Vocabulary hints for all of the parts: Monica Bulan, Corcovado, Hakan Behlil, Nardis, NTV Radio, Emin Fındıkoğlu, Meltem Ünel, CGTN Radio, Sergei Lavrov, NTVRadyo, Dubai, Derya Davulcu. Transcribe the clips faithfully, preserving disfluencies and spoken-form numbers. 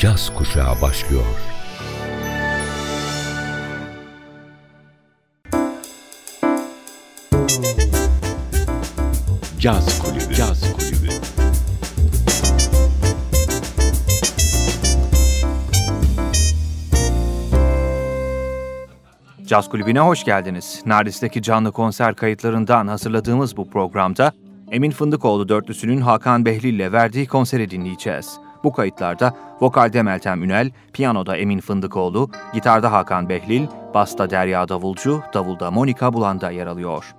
Caz Kuşağı başlıyor. Caz Kulübü. Caz Kulübü. Caz Kulübü'ne hoş geldiniz. Nardis'teki canlı konser kayıtlarından hazırladığımız bu programda Emin Fındıkoğlu dörtlüsünün Hakan Behlil ile verdiği konseri dinleyeceğiz. Bu kayıtlarda vokalde Meltem Ünel, piyanoda Emin Fındıkoğlu, gitarda Hakan Behlil, basta Derya Davulcu, davulda Monica Bulan da yer alıyor.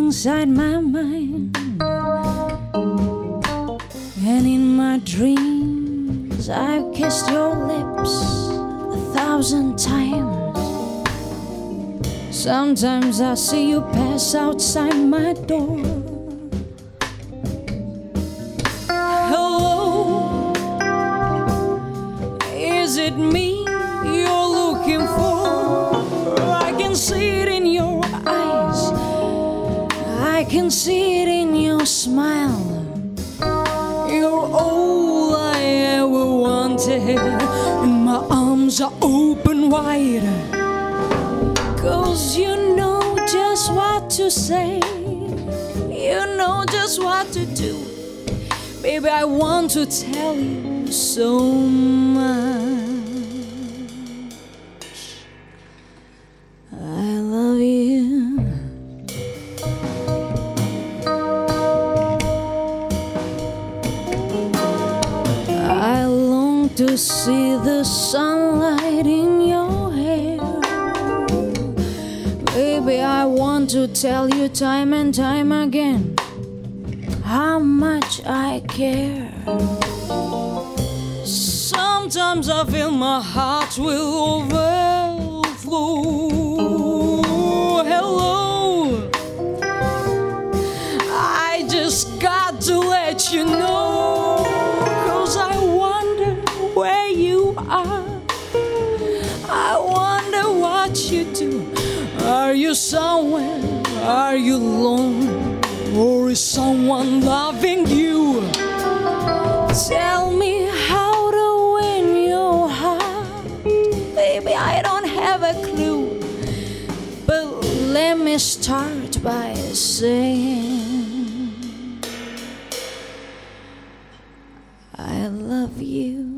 Inside my mind and in my dreams, I've kissed your lips a thousand times. Sometimes I see you pass outside my door. Hello, is it me you're looking for? I can see it in your eyes, I can see it in your smile. You're all I ever wanted, and my arms are open wide, 'cause you know just what to say, you know just what to do. Baby, I want to tell you so much. I love you. To see the sunlight in your hair, baby, I want to tell you time and time again how much I care. Sometimes I feel my heart will overflow. Hello, I just got to let you know, 'cause I where you are, I wonder what you do. Are you somewhere? Are you alone? Or is someone loving you? Tell me how to win your heart, baby, I don't have a clue. But let me start by saying I love you.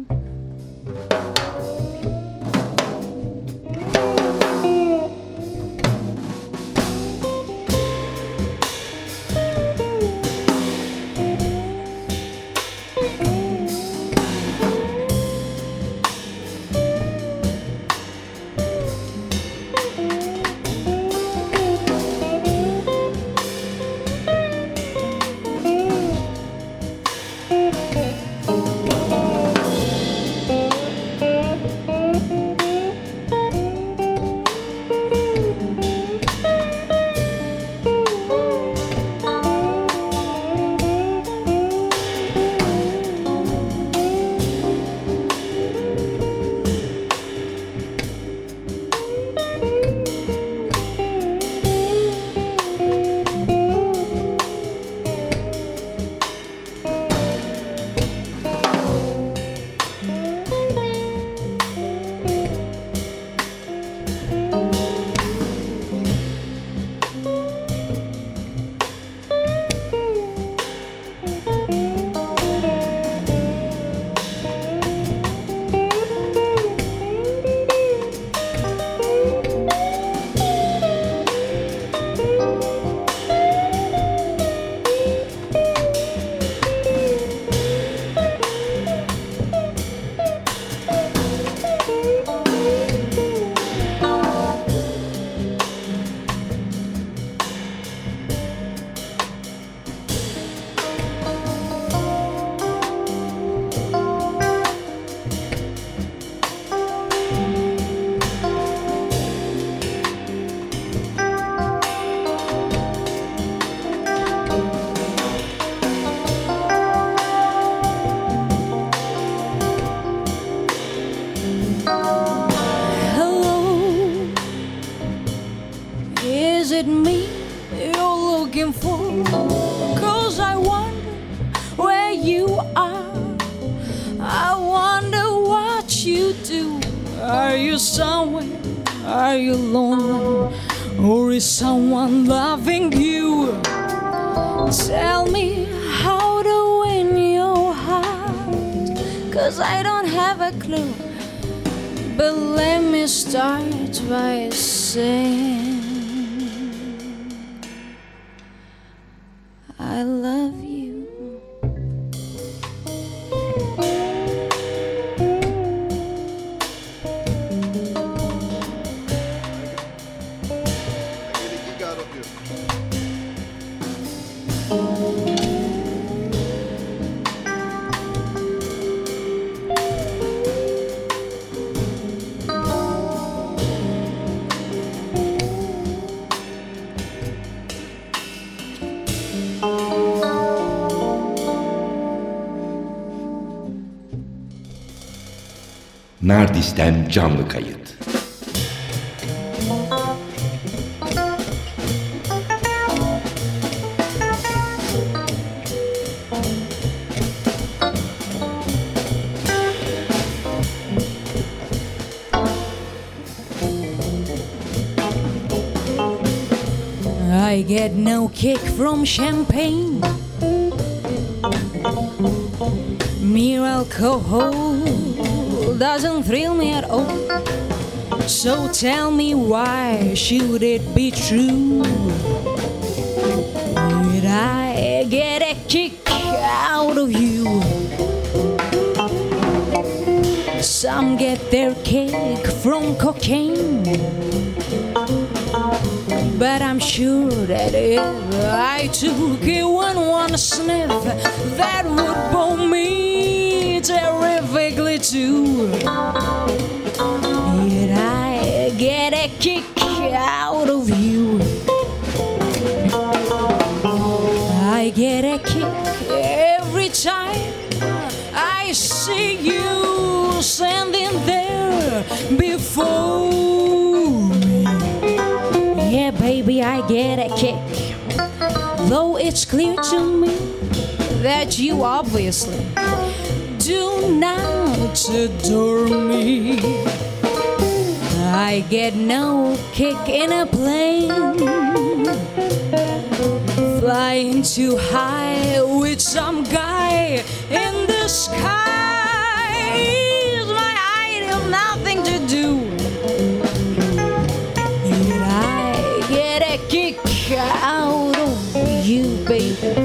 me you're looking for, 'cause I wonder where you are. I wonder what you do. Are you somewhere? Are you lonely? Or is someone loving you? Tell me how to win your heart, 'cause I don't have a clue. But let me start by saying I love you. Nardis'ten canlı kayıt. I get no kick from champagne, mere alcohol doesn't thrill me at all. So tell me, why should it be true that I get a kick out of you? Some get their kick from cocaine, but I'm sure that if I took even one sniff, that would bore me terrifically too. Yet I get a kick out of you. I get a kick every time I see you standing there before me. Yeah, baby, I get a kick. Though it's clear to me that you obviously do not adore me. I get no kick in a plane, flying too high with some guy in the sky. My ideal, nothing to do. And I get a kick out of you, baby.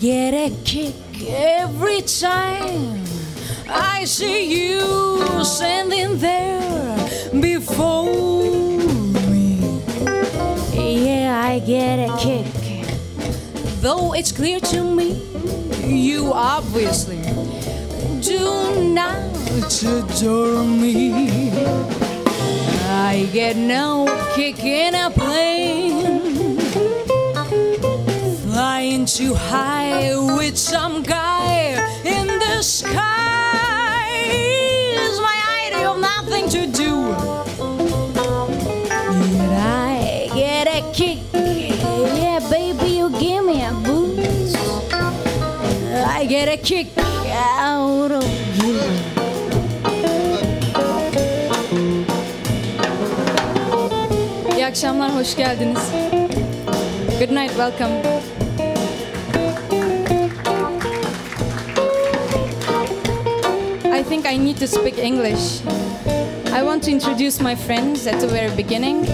get a kick every time I see you standing there before me. Yeah, I get a kick. Though it's clear to me, you obviously do not adore me. I get no kick in a plane, flying too high with some guy in the sky is my idea of nothing to do. Yet I get a kick, yeah baby you give me a boost. I get a kick out of you. İyi akşamlar, hoş geldiniz. Good night, welcome. I think I need to speak English. I want to introduce my friends at the very beginning.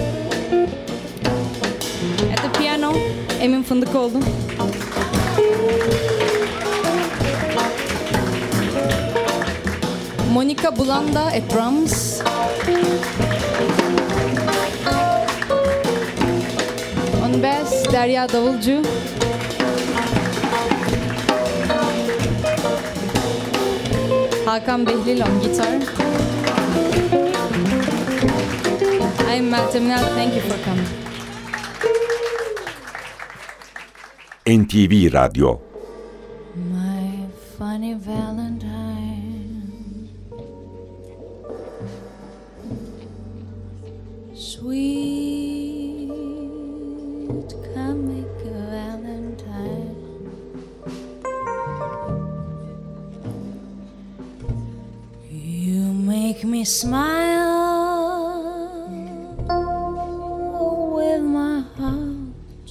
At the piano, Emin Fındıkoğlu. Monica Bulan da at drums. Best, Derya Davulcu. Hakan Behlil on guitar. I'm Meltem Ünel, thank you for coming. N T V Radio. My funny Valentine, sweet. Comic Valentine, you make me smile with my heart.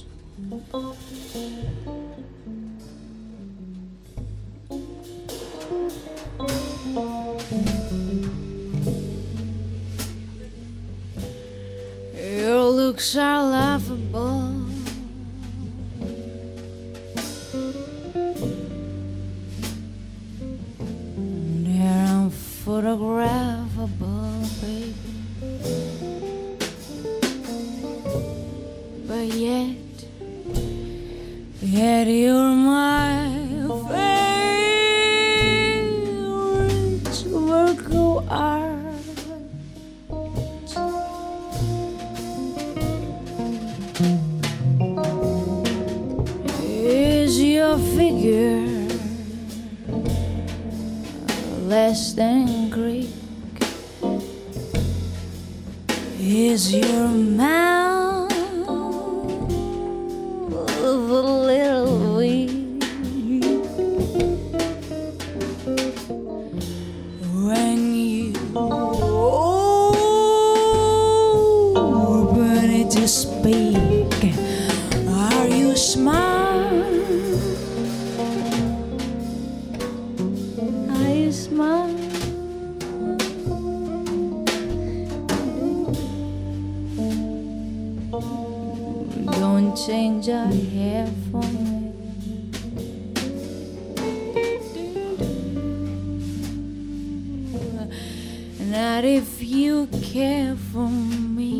Your looks are laughable. Photographable, baby, but yet, yet you're my favorite work of art. Is your figure less than Greek? Is your mouth a little weak when you open it to speak? Are you smart? Are you smart? Change your hair for me. Not if you care for me.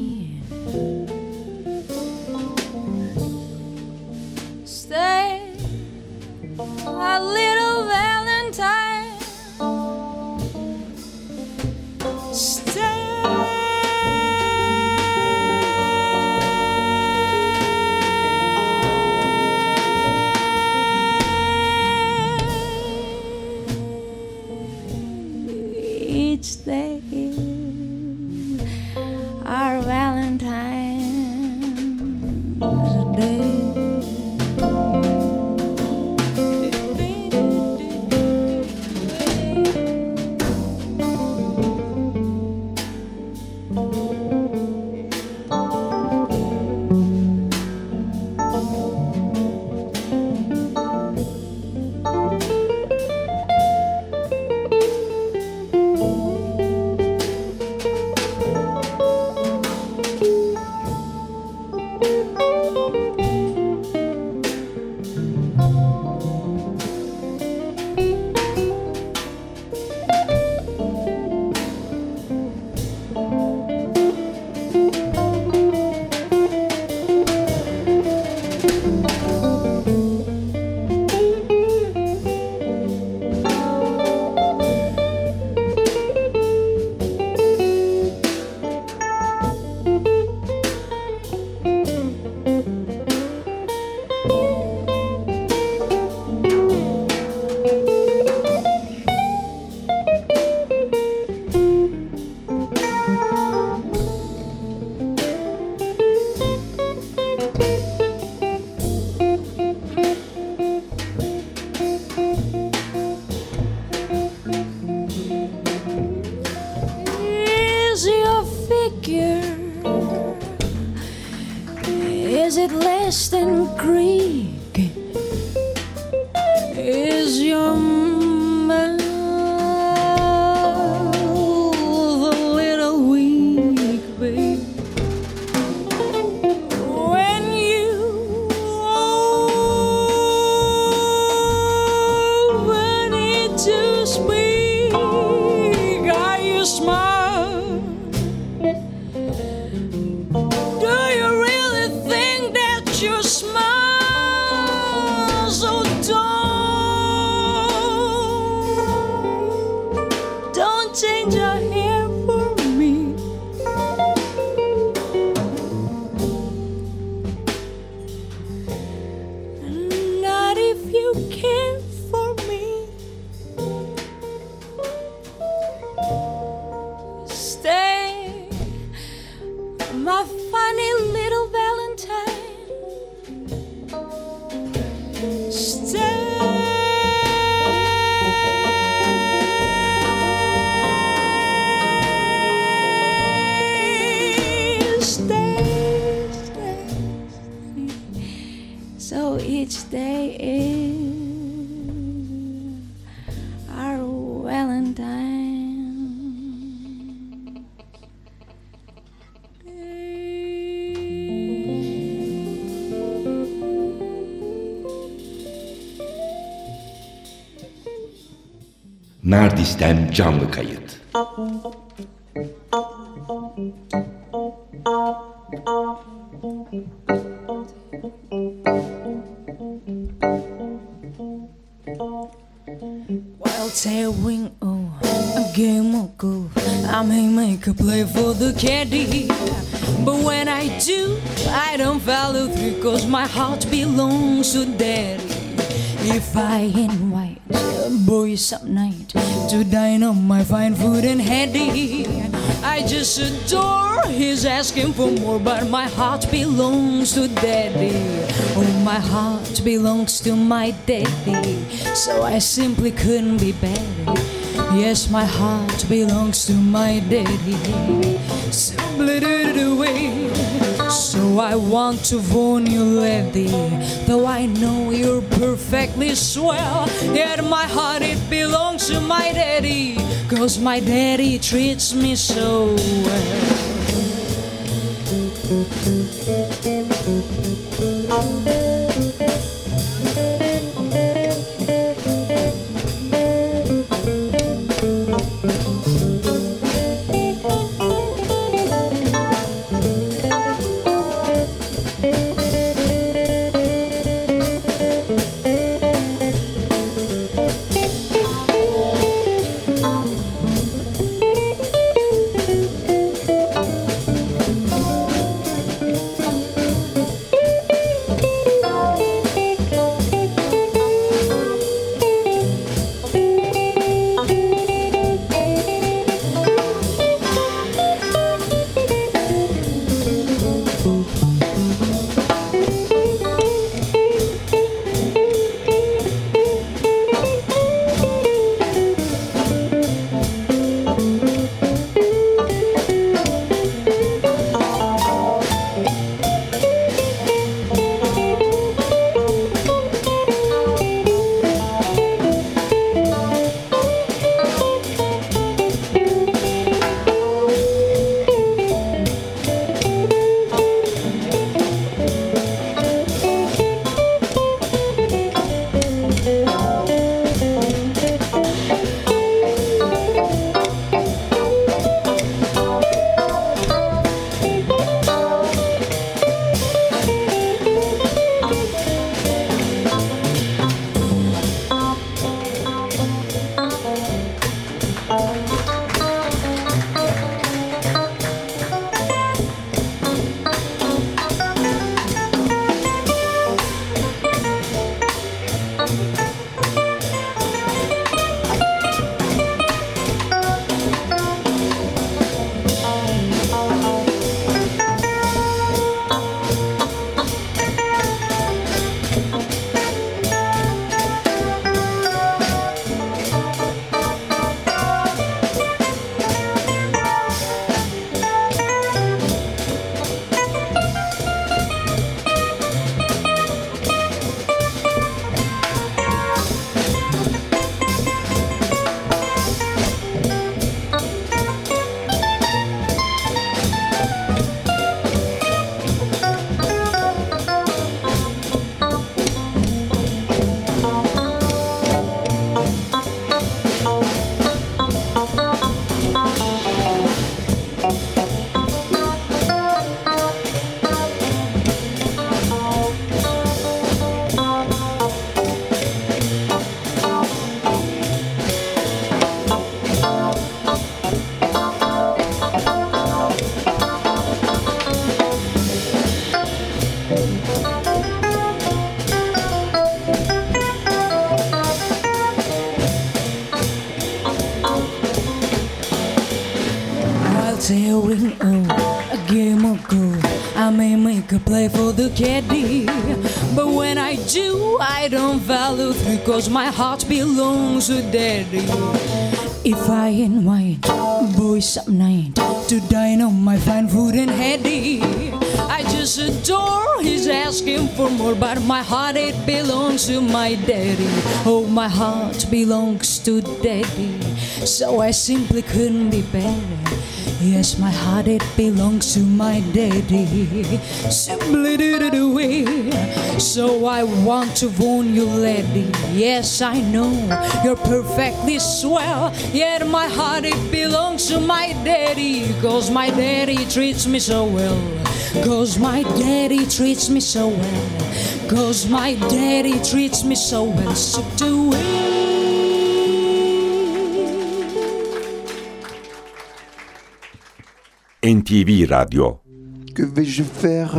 Stay a little Valentine. Stay. bit less than Greek is your mouth a little weak, babe? When you open it to speak, are you smart? Nardis'ten canlı kayıt. While tearing oh, a game of golf, I may make a play for the caddy, but when I do, I don't follow through, 'cause my heart belongs to daddy. If I invite boy some night to dine on my fine food and heady, I just adore his asking for more, but my heart belongs to daddy. Oh, my heart belongs to my daddy, so I simply couldn't be better. Yes, my heart belongs to my daddy. Simply do the way. So I want to warn you, lady, though I know you're perfectly swell, yet my heart, it belongs to my daddy, 'cause my daddy treats me so well. Tearing up a game of goal. I may make a play for the caddy, but when I do, I don't value through, cause my heart belongs to daddy. If I invite boys some night to dine on my fine food and heady, I just adore his asking for more, but my heart, it belongs to my daddy. Oh, my heart belongs to daddy, so I simply couldn't be better. Yes, my heart, it belongs to my daddy. Simply do do do it. So I want to warn you, lady. Yes, I know you're perfectly swell, yet my heart, it belongs to my daddy. Cause my daddy treats me so well. Cause my daddy treats me so well. Cause my daddy treats me so well. So do it. N T V Radio. Que vais-je faire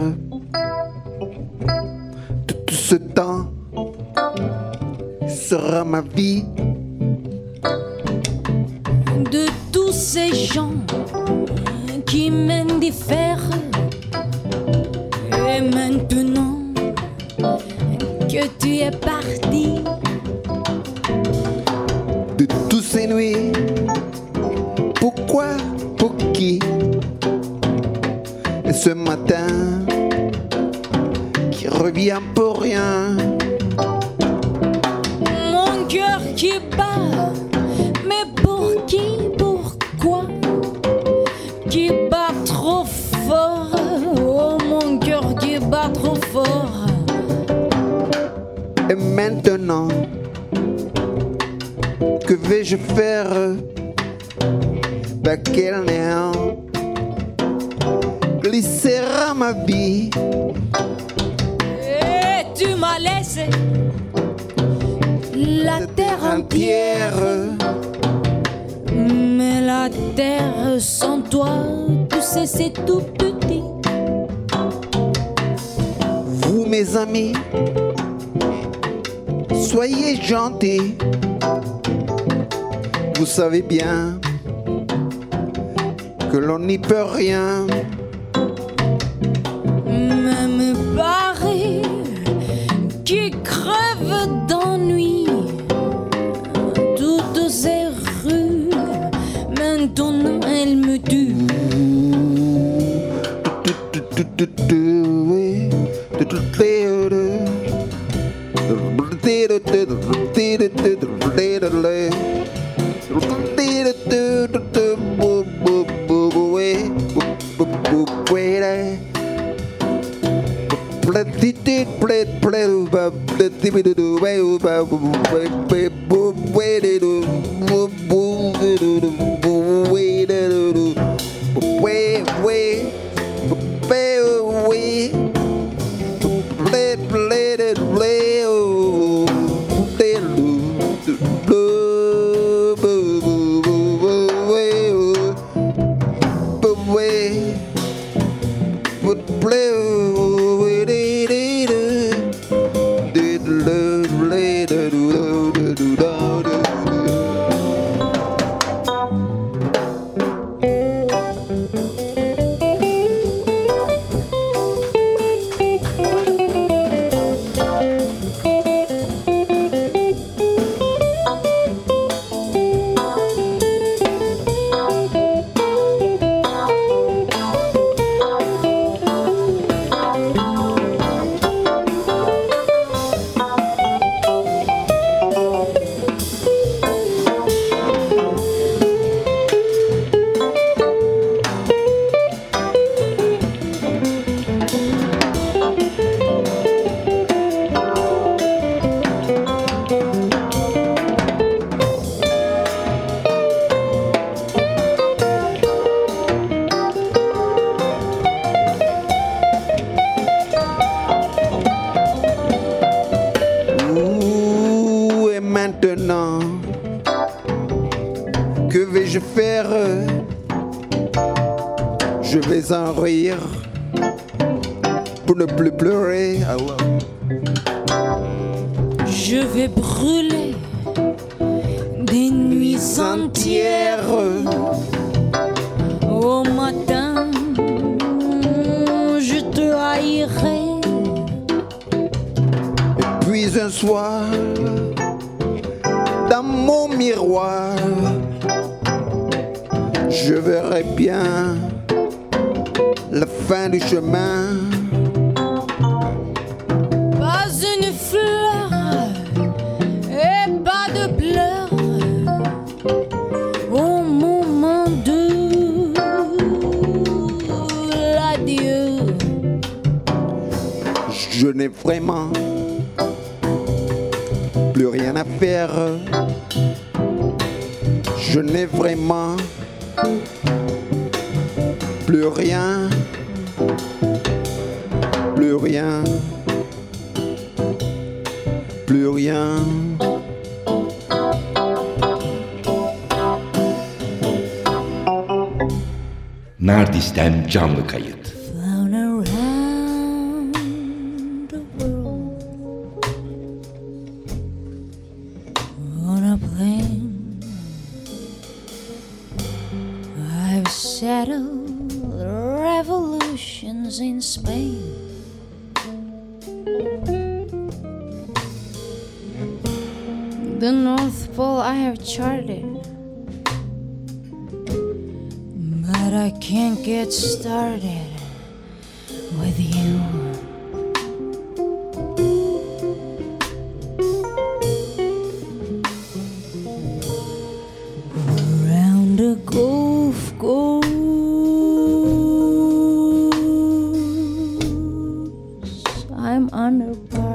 de tout ce temps? Sera ma vie de tous ces gens qui m'indiffèrent. Et maintenant que tu es parti, de toutes ces nuits, pourquoi, pour qui? Et ce matin qui revient pour rien. Mon cœur qui bat, mais pour qui, pourquoi? Qui bat trop fort, oh mon cœur qui bat trop fort. Et maintenant, que vais-je faire? Bah quel néant glissera ma vie. Et tu m'as laissé la terre entière, mais la terre sans toi, tu sais, c'est tout petit. Vous mes amis, soyez gentils. Vous savez bien que l'on n'y peut rien. Même Paris qui crève d'ennui, toutes ces rues, maintenant elles me tuent. au matin, je te haïrai. Et puis un soir, dans mon miroir, je verrai bien la fin du chemin. Pas une fleur et pas de pleurs au moment de l'adieu. Je n'ai vraiment plus rien à faire. Je n'ai vraiment plus rien, plus rien, plus rien. Nardis'ten canlı kayıt. Charlie, but I can't get started with you. Around a golf course, I'm under par.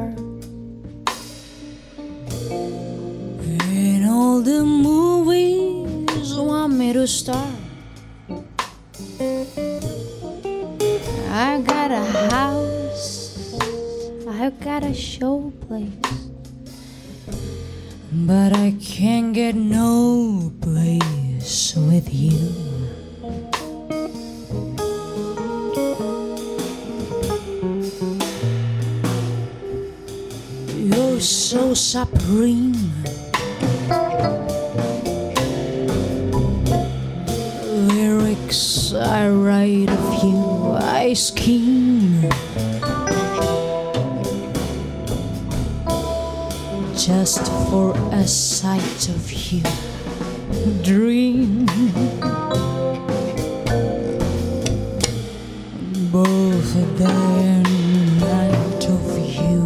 All the movies want me to star. I got a house, I got a show place, but I can't get no place with you. You're so supreme. Lyrics I write of you, I scheme. Just for a sight of you, dream. Both day and night of you.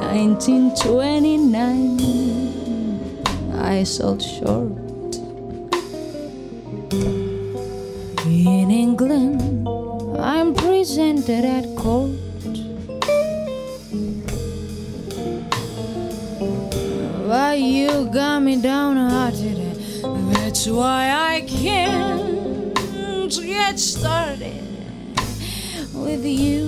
nineteen twenty-nine, I sold short. In England, I'm presented at court. Why you got me downhearted? That's why I can't get started with you.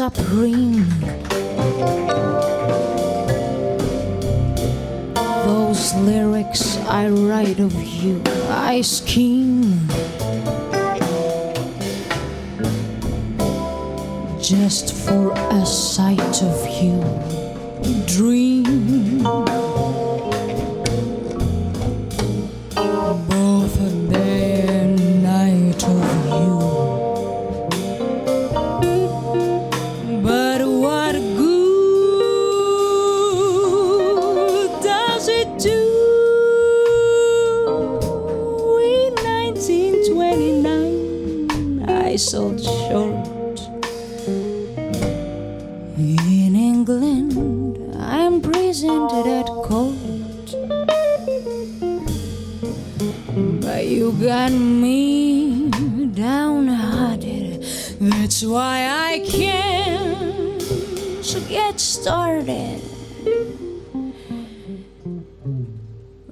Supreme I write of you, I scheme just for a sight of you, dream both day and night of you. But what good does it do in nineteen twenty-nine? I sold short. You got me downhearted. That's why I can't get started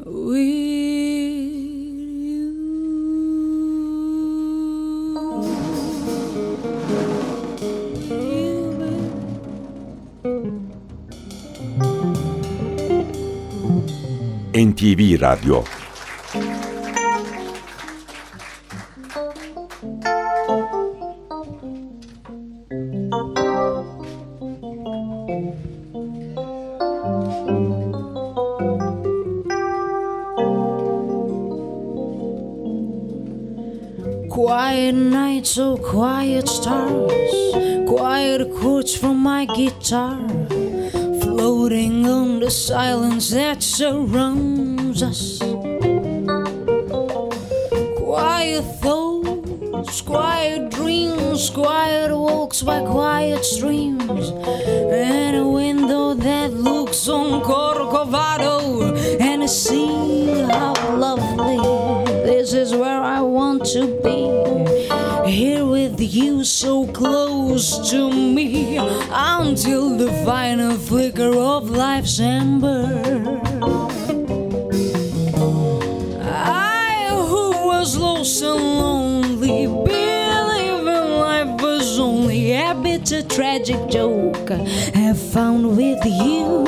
with you. N T V Radyo. Quiet nights, oh quiet stars, quiet chords from my guitar, floating on the silence that surrounds us. Quiet thoughts, quiet dreams, quiet walks by quiet streams, and a window that looks on Corcovado, and a sea how lovely. This is where I want to be, here with you so close to me, until the final flicker of life's ember. I who was lost and lonely, believing life was only a bitter tragic joke, have found with you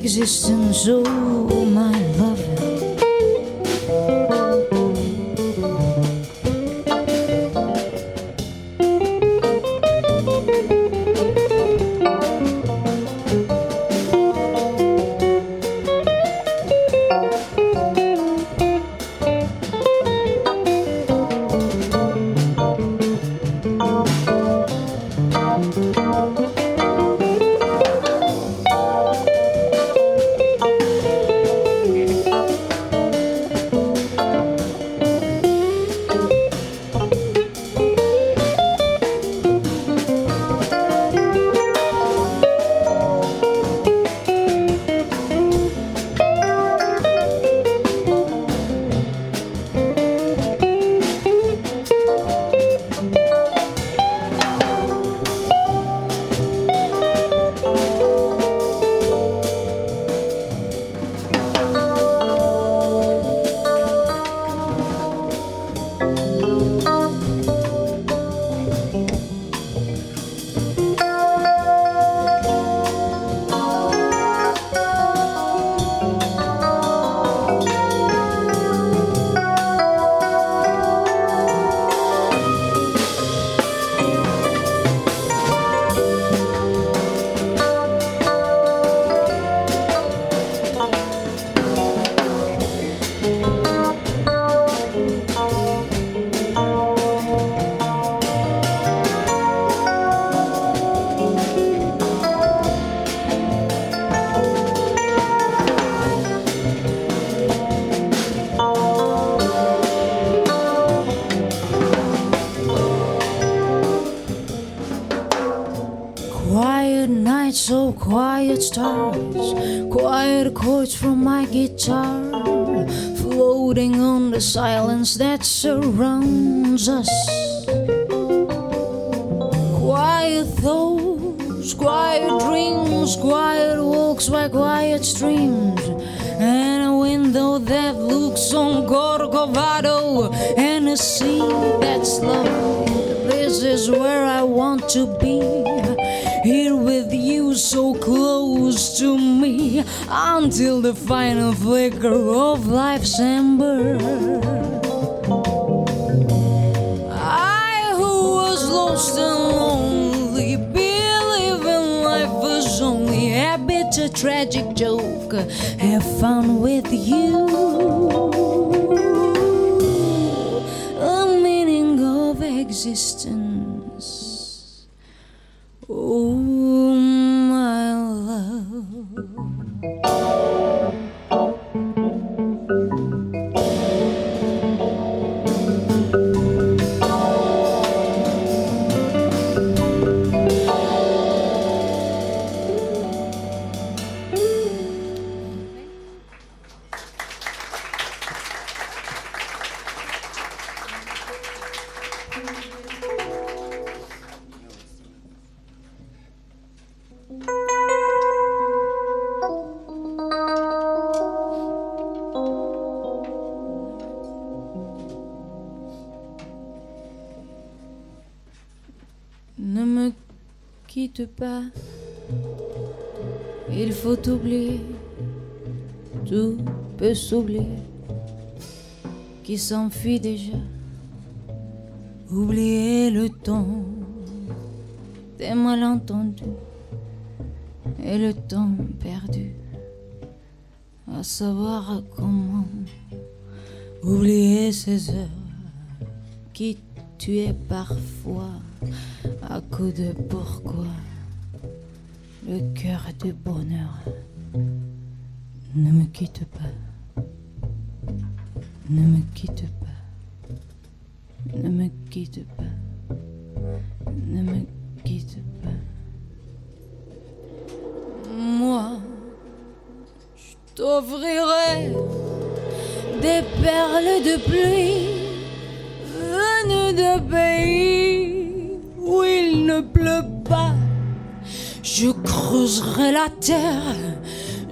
existence, oh my love. Quiet stars, quiet chords from my guitar, floating on the silence that surrounds us. Quiet thoughts, quiet dreams, quiet walks by quiet streams, and a window that looks on Corcovado, and a sea that's lovely. This is where I want to be, here with you so close to me until the final flicker of life's ember. I who was lost and lonely, believing life was only a bitter tragic joke, have fun with you. Existence, oh my love. Pas. Il faut oublier, tout peut s'oublier, qui s'enfuit déjà. Oubliez le temps des malentendus et le temps perdu, à savoir comment oublier ces heures qui tuaient parfois à coup de pourquoi. Le cœur du bonheur ne me quitte pas, ne me quitte pas, ne me quitte pas, ne me quitte pas. Moi, je t'offrirai des perles de pluie venues de pays où il ne pleut pas. Je creuserai la terre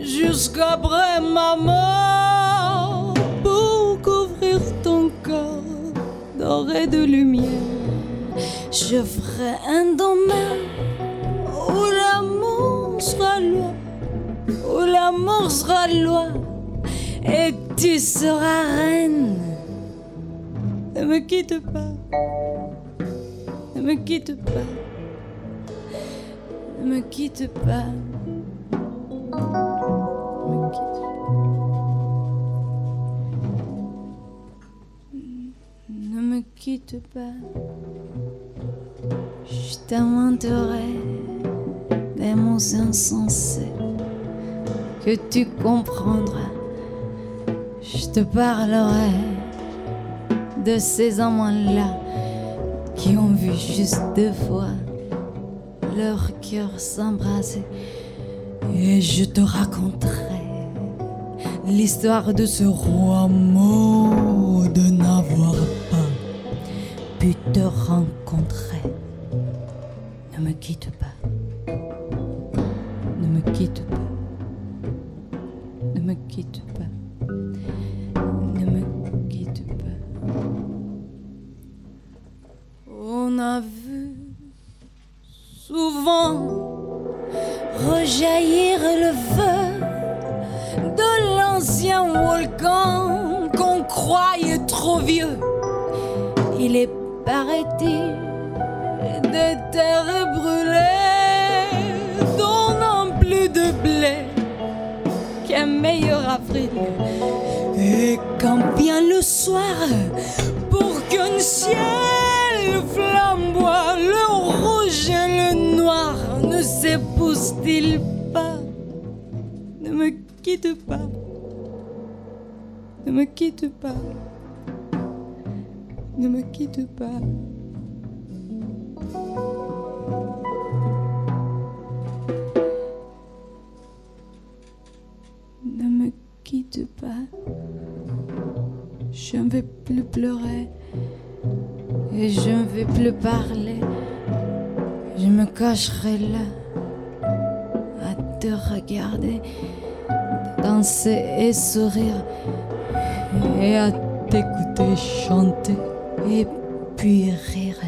jusqu'après ma mort pour couvrir ton corps doré de lumière. Je ferai un domaine où l'amour sera loi, où l'amour sera loi, et tu seras reine. Ne me quitte pas, ne me quitte pas. Ne me quitte pas. Me quitte. Ne me quitte pas. Je t'inventerai des mots insensés que tu comprendras. Je te parlerai de ces amants-là qui ont vu juste deux fois leur cœur s'embrasser, et je te raconterai l'histoire de ce roi mort de n'avoir pas pu te rencontrer. Ne me quitte pas, ne me quitte pas, ne me quitte pas, ne me quitte pas. On a vu souvent rejaillir le feu de l'ancien volcan qu'on croyait trop vieux. Il est, paraît-il, des terres brûlées dont non plus de blé qu'un meilleur avril. Et quand vient le soir pour qu'un ciel flamboie, le rouge et le noir ne s'épouse-t-il pas? Ne me quitte pas, ne me quitte pas, ne me quitte pas. Ne me quitte pas. Je ne vais plus pleurer et je ne vais plus parler. Je me cacherai là à te regarder danser et sourire et à t'écouter chanter et puis rire.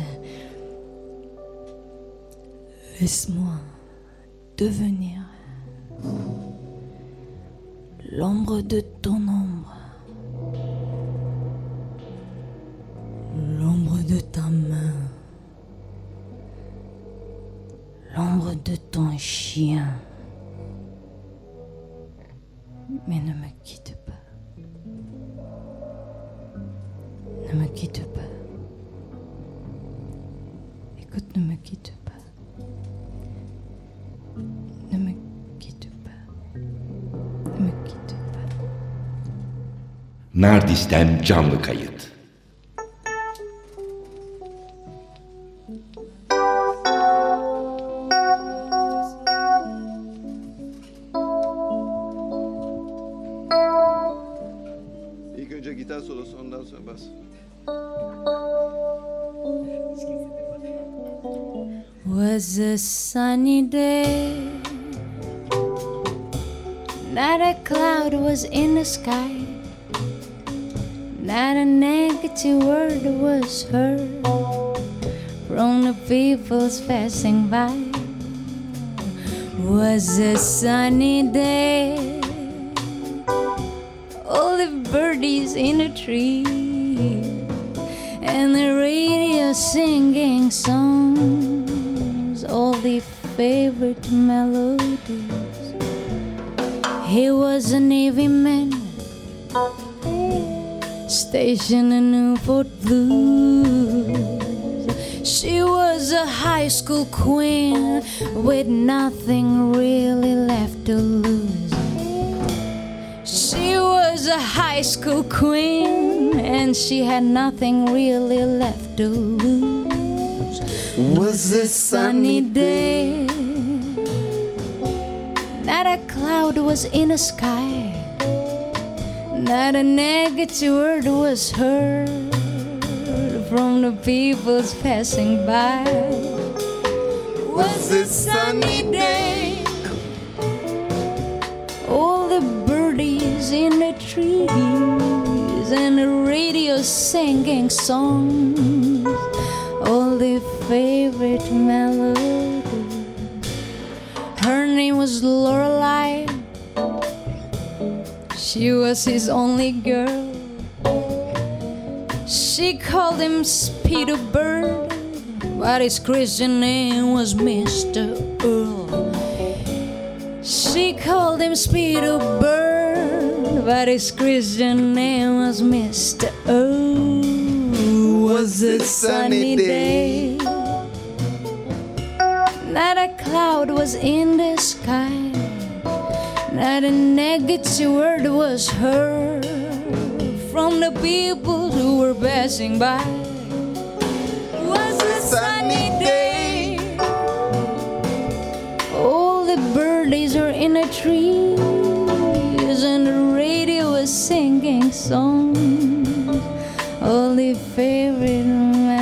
Laisse-moi devenir l'ombre de ton ombre, l'ombre de ta main, l'ombre de ton chien. Mais ne me quitte pas. Ne me quitte pas. Écoute, ne me quitte pas. Nardis'ten canlı kayıt. İlk önce gitar solosu, ondan sonra bas. Was a sunny day, not a cloud was in the sky, not a negative word was heard from the people's passing by. Was a sunny day, all the birdies in the tree, and the radio singing songs, all the favorite melodies. He was a Navy man, stationed in Newport Blues. She was a high school queen with nothing really left to lose. She was a high school queen and she had nothing really left to lose. Was a sunny day, not a cloud was in the sky, not a negative word was heard from the people's passing by. Was a sunny day, all the birdies in the trees, and the radio singing songs, all the favorite melodies. Her name was Lorelei. She was his only girl. She called him Peter Bird, but his Christian name was Mister Earl. She called him Peter Bird, but his Christian name was Mister Earl. Was a sunny day, not a cloud was in the sky, not a negative word was heard from the people who were passing by. It was a sunny day, all the birdies were in the trees, and the radio was singing songs, all the favorite melodies.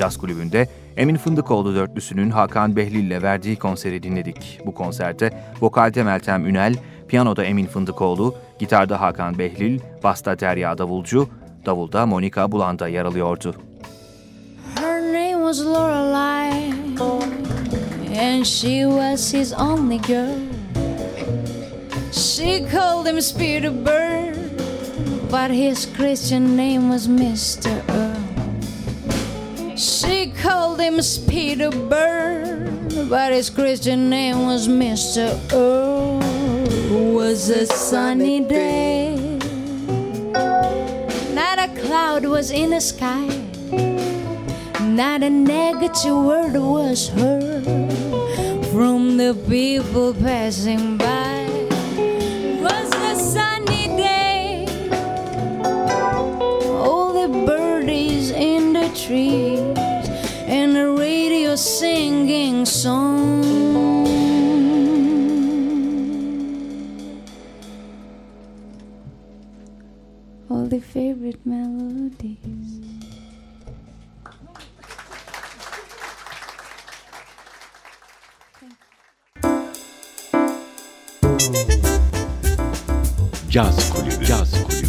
Caz Kulübü'nde Emin Fındıkoğlu dörtlüsünün Hakan Behlil'le verdiği konseri dinledik. Bu konserde vokalde Meltem Ünel, piyanoda Emin Fındıkoğlu, gitarda Hakan Behlil, basta Derya Davulcu, davulda Monica Bulan da yer alıyordu. Her name was Lorelei, and she was his only girl. She called him Speedy Bird, but his Christian name was Mister Earl. She called him Speedy Bird, but his Christian name was Mister Earl. It was a sunny day, not a cloud was in the sky, not a negative word was heard from the people passing by. It was a sunny day, all the birdies in the trees, and the radio singing songs. All the favorite melodies. Caz Kulübü. Caz Kulübü.